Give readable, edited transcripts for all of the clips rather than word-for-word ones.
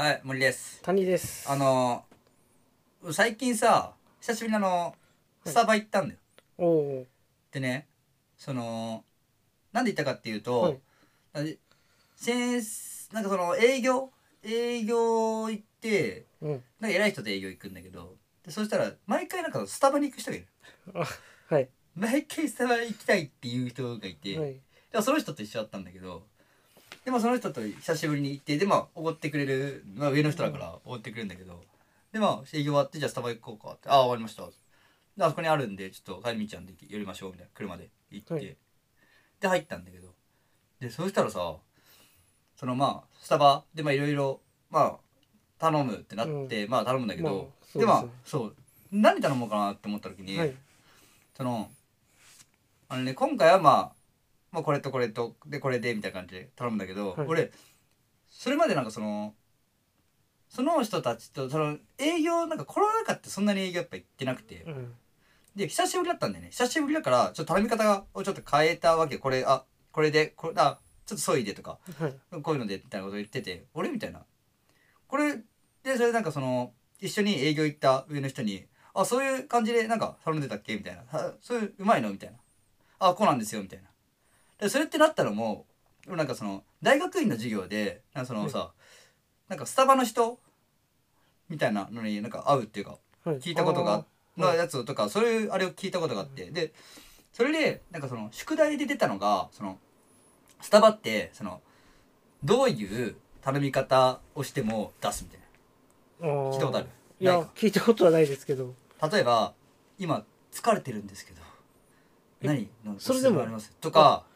はい、森です。谷です。最近さ、久しぶりにスタバ行ったんだよ。おー。でね、なんで行ったかっていうと、なんかその営業行って、なんか偉い人と営業行くんだけど、でそしたら毎回なんかスタバに行く人がいる。はい。毎回スタバ行きたいっていう人がいて、はい、でもその人と一緒だったんだけど。でもその人と久しぶりに行って、でも奢ってくれる、まあ、上の人だから奢ってくれるんだけど、でも営業終わって、じゃあスタバ行こうかって、ああ終わりました、であそこにあるんでちょっと帰り道なんで寄りましょうみたいな、車で行って、はい、で入ったんだけど、でそうしたらさ、そのまあスタバでまあいろいろまあ頼むってなって、まあ頼むんだけど、まあ、でまあそう何頼もうかなって思った時に、はい、今回はまあまあ、これとこれとでこれでみたいな感じで頼むんだけど、はい、俺それまでなんかその人たちとその営業なんかコロナ禍ってそんなに営業やっぱ行ってなくて、で久しぶりだったんだよね。久しぶりだからちょっと頼み方をちょっと変えたわけ。これあこれでこれあちょっとそいでとか、はい、こういうのでみたいなこと言ってて、俺みたいなこれでそれなんか一緒に営業行った上の人にあそういう感じでなんか頼んでたっけみたいな、あそういううまいのみたいな、あこうなんですよみたいな。それってなったのもなんか大学院の授業でなんかさ、なんかスタバの人みたいなのになんか会うっていうか、はい、聞いたことがのやつとか、はい、そういうあれを聞いたことがあって、はい、でそれでなんか宿題で出たのがスタバってどういう頼み方をしても出すみたいな、聞いたことある？いや聞いたことはないですけど、例えば今疲れてるんですけど何のおすすめありますとか。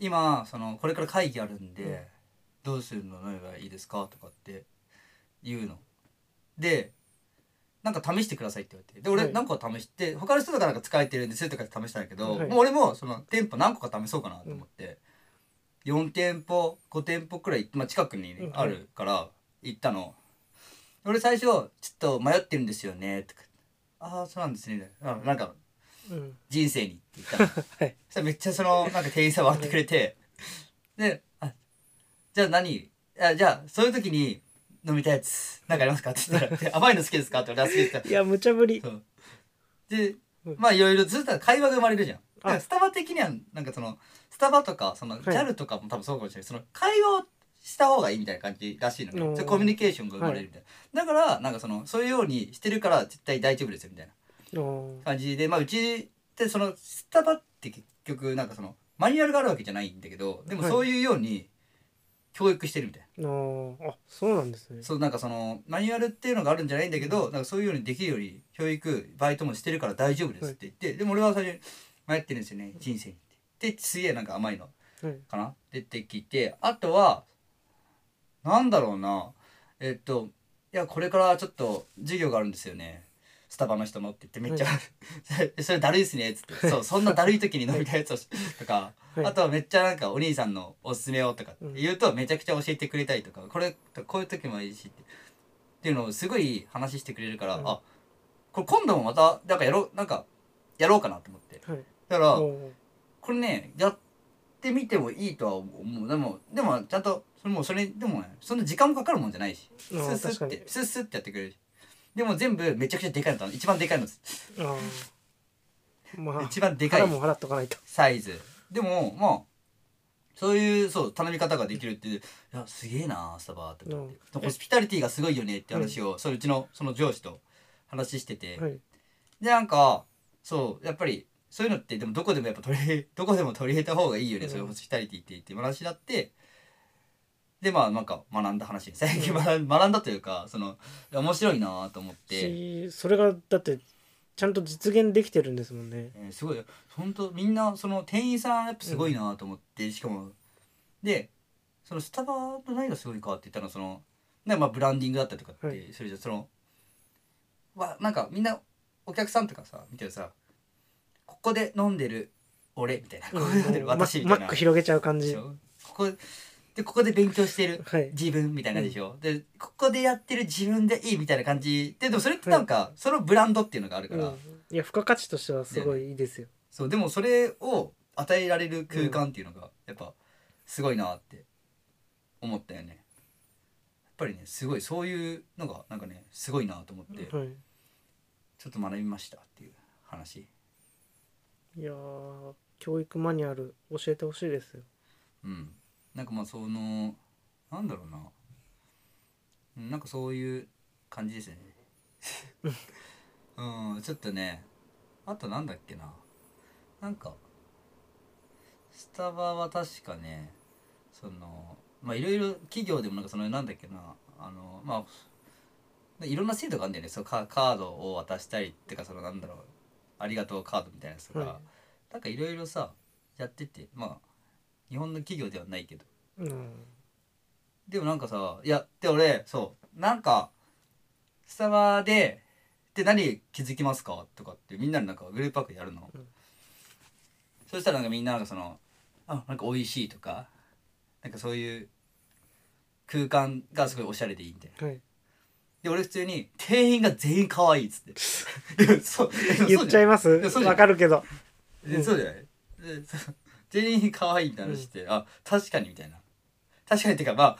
今これから会議あるんで、どうするのがいいですかとかって言うので、なんか試してくださいって言われて、で俺何個か試して、はい、他の人とかなんか疲れてるんですよとかって試したんだけど、はい、もう俺も店舗何個か試そうかなと思って、4店舗5店舗くらい、まあ、近くにあるから行ったの、はい、俺最初ちょっと迷ってるんですよねとか、ああそうなんですねなんか。人生にって言ったの、はい、そしたらめっちゃなんか店員さん笑ってくれてでじゃあじゃあそういう時に飲みたいやつ何かありますかって言ったら甘いの好きですかって俺は好きですからいや無茶ぶりでまあいろいろずっと会話が生まれるじゃん。だからスタバ的にはなんかスタバとかJALとかも多分そうかもしれない、会話をした方がいいみたいな感じらしいので、コミュニケーションが生まれるみたいな、はい、だからなんかそういうようにしてるから絶対大丈夫ですよみたいな感じで、まあうちってスタバって結局なんかマニュアルがあるわけじゃないんだけど、でもそういうように教育してるみたいな、はい、あそうなんですね。そうなんかマニュアルっていうのがあるんじゃないんだけど、なんかそういうようにできるように教育バイトもしてるから大丈夫ですって言って、はい、でも俺は最初に迷ってるんですよね人生にってですげえなんか甘いのかな、はい、出てきて、あとはなんだろうな、いやこれからちょっと授業があるんですよねスタバの人のって言ってめっちゃ、はい、それだるいっすねっつってそうそんなだるい時に飲みたいやつをとか、はい、あとはめっちゃなんかお兄さんのおすすめをとかって言うとめちゃくちゃ教えてくれたりとか、こういう時もいいしっていうのをすごい話してくれるから、あこれ今度もまたなんかやろうかなと思って、はい、だからこれねやってみてもいいとは思う。でもちゃんとそれでもねそんな時間もかかるもんじゃないし、スッスッってやってくれるし。でも全部めちゃくちゃでかいの、一番でかいのです。まあ、一番でかいサイズ。でもまあそう頼み方ができるっていう、いやすげえなスタバって思って、ホスピタリティがすごいよねって話を、はい、うちの上司と話してて、はい、でなんかそうやっぱりそういうのってでもどこでもやっぱどこでも取り入れた方がいいよね、そういうホスピタリティって言って話になって。でまあなんか学んだ話最近学んだというか面白いなと思って、それがだってちゃんと実現できてるんですもんね、すごい本当みんな店員さんやっぱすごいなと思って、しかもでスタバの何がすごいかって言ったらまあ、ブランディングだったりとかってそれじゃなんかみんなお客さんとかさ見てるさ、ここで飲んでる俺みたいな、ここで飲んでる私みたいな、マック広げちゃう感じ、ここで勉強してる自分みたいなでしょ、はい、でここでやってる自分でいいみたいな感じで、でもそれってなんか、はい、そのブランドっていうのがあるから、いや付加価値としてはすごいいいですよ。そうでもそれを与えられる空間っていうのがやっぱすごいなって思ったよね、ぱりねすごいそういうのがなんかねすごいなと思って、はい、ちょっと学びましたっていう話。いやー教育マニュアル教えてほしいですよ。うん、なんかまあそのなんだろうな。なんかそういう感じですねうん、ちょっとねあとなんだっけな、なんかスタバは確かねそのまあいろいろ企業でもなんかそのなんだっけなまあいろんな制度があるんだよね。そのカードを渡したりってかそのなんだろうありがとうカードみたいなやつとか、はい、なんかいろいろさやっててまあ日本の企業ではないけど、うん、でもなんかさいやって俺そうなんかスタバでって何気づきますかとかってみんなでなんかグループワークやるの、うん、そしたらなんかみんななんかそのあなんか美味しいとかなんかそういう空間がすごいおしゃれでいいみたいな、はい、で俺普通に店員が全員可愛いっつってそう言っちゃいますわかるけど、うん、そうじゃない、全員可愛いみたいな話して、うん、あ確かにみたいな、確かにってかま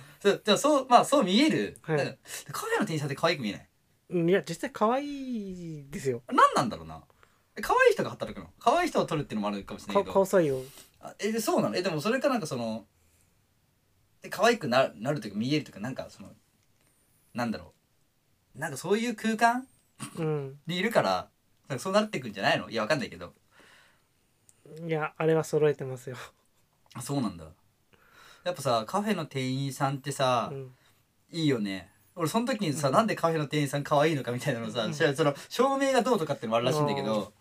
あそうまあそう見える、はい、なんかカフェの店員さんって可愛く見えない？いや実際可愛いですよ。何なんだろうな、可愛い人が働くの、可愛い人を取るっていうのもあるかもしれないけど顔採用そうなのでもそれかなんかその可愛くなるというか見えるというかなんかそのなんだろうなんかそういう空間、うん、にいるからなんかそうなってくんじゃないの？いやわかんないけど。いやあれは揃えてますよ。あそうなんだ。やっぱさカフェの店員さんってさ、うん、いいよね。俺その時にさ、うん、なんでカフェの店員さん可愛いのかみたいなのさ、うん、その照明がどうとかってのもあるらしいんだけど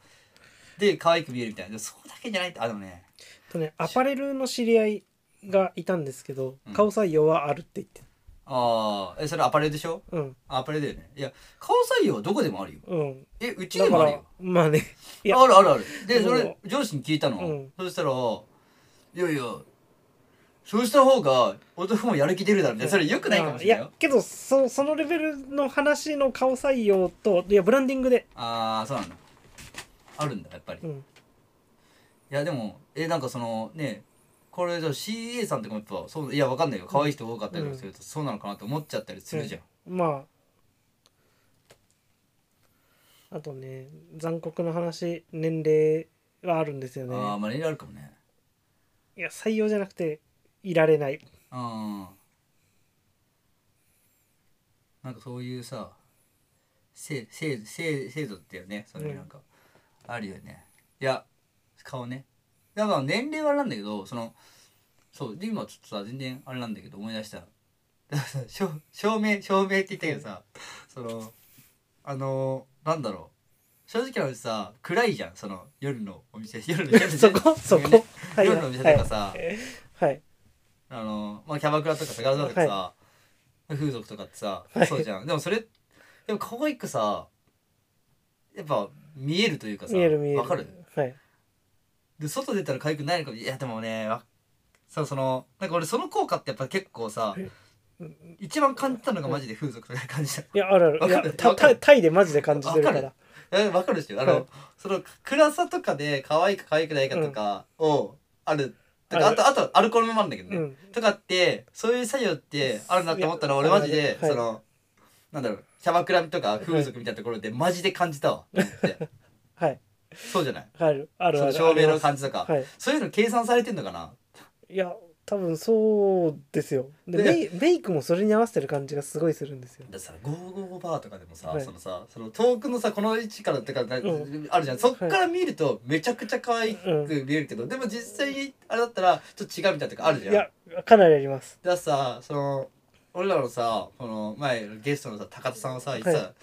で可愛く見えるみたいな。そうだけじゃないってあでもねとねアパレルの知り合いがいたんですけど、うん、顔採用はあるって言って。ああそれアパレルでしょ。うんアパレルだよね。いや顔採用はどこでもあるよ。うんうちでもあるよ。まあねいやあるあるある。でそれ上司に聞いたの、うん、そしたらいやいやそうした方が男もやる気出るだろうね、はい、それ良くないかもしれないよ。いやけどそのレベルの話の顔採用といやブランディングでああそうなのあるんだやっぱり、うん、いやでもなんかそのねこれじゃ CA さんとかもやっぱそういやわかんないよ可愛い人多かったりとかすると、うん、そうなのかなと思っちゃったりするじゃん、うん、まああとね残酷な話年齢はあるんですよね。ああまあ年齢あるかもね。いや採用じゃなくていられない。ああなんかそういうさ制度ってよねそれなんか、うん、あるよね。いや顔ねだから年齢はあれなんだけどそのそうで今ちょっとさ全然あれなんだけど思い出した。だからさ照明って言ったけどさ、はい、そのなんだろう正直な話さ暗いじゃんその夜のお店夜のそこ夜のお店とかさはいまあキャバクラとかさガラスとかさ、はい、風俗とかってさ、はい、そうじゃん。でもそれでも可愛くさやっぱ見えるというかさ見えるわかる、はいで外出たらかゆくないのかも。いやでもねそのなんか俺その効果ってやっぱ結構さ一番感じたのがマジで風俗とか感じた。いやあるある。いやタイでマジで感じてるから。わかるでしょ。はい、その暗さとかで可愛いか可愛くないかとかを、うん、あるとかあとアルコールもあるんだけどね、うん、とかってそういう作用ってあるなって思ったら俺マジで、はい、そのなんだろうキャバクラとか風俗みたいなところでマジで感じたわってはいそうじゃないある照明の感じとか、はい、そういうの計算されてんのかな。いや多分そうですよ。でメイクもそれに合わせてる感じがすごいするんですよ。だからさ55バーとかでも さ、はい、その遠くのさこの位置からとか、うん、あるじゃん。そっから見るとめちゃくちゃ可愛く見えるけど、うん、でも実際にあれだったらちょっと違うみたいなとかあるじゃん。いやかなりあります。だからさその俺らのさこの前ゲストのさ高田さんはさ、はい、さ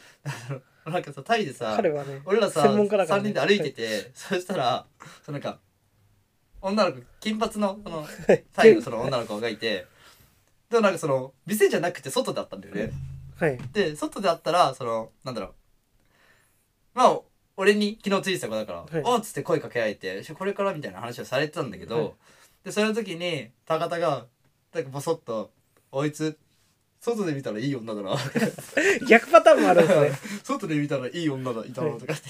なんかさタイでさ、ね、俺らさら、ね、3人で歩いてて、はい、そしたらそのなんか女の子金髪 のタイのその女の子がいてでもなんかその店じゃなくて外だったんだよね、はい、で外であったらそのなんだろうまあ俺に昨日ついてた子だから「はい、おっ」つって声かけられて「これから」みたいな話をされてたんだけど、はい、でその時に高田がなんかボソッと「あいつ」外で見たらいい女だな逆パターンもあるんですね外で見たらいい女だいたのとかって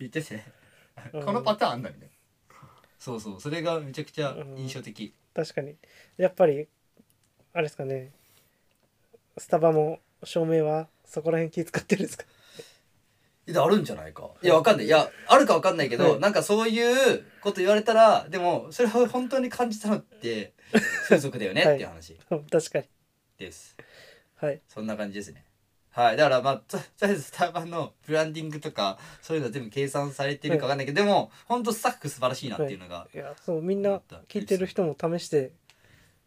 言っててこのパターンあんだみたいな。そうそうそれがめちゃくちゃ印象的。確かにやっぱりあれですかねスタバも照明はそこら辺気使ってるんですか？あるんじゃないか。いやわかんない。いやあるかわかんないけど、はい、なんかそういうこと言われたら、でもそれを本当に感じたのって風俗だよねっていう話、はい、確かにです。はい。そんな感じですね。はい。だからまあとりあえずスタバのブランディングとかそういうのは全部計算されてるかわかんないけど、はい、でも本当スタッフ素晴らしいなっていうのが、はい、いやそうみんな聞いてる人も試して。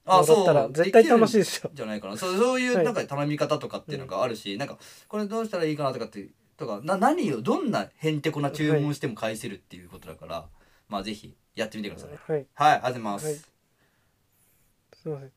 ああそう絶対楽しいですよじゃないかな。そういうなんか頼み方とかっていうのがあるし、はい、なんかこれどうしたらいいかなとかってとか何をどんなへんてこな注文しても返せるっていうことだから、はい、まあぜひやってみてください。はい、はい、ありがとうございます。はい、すいません。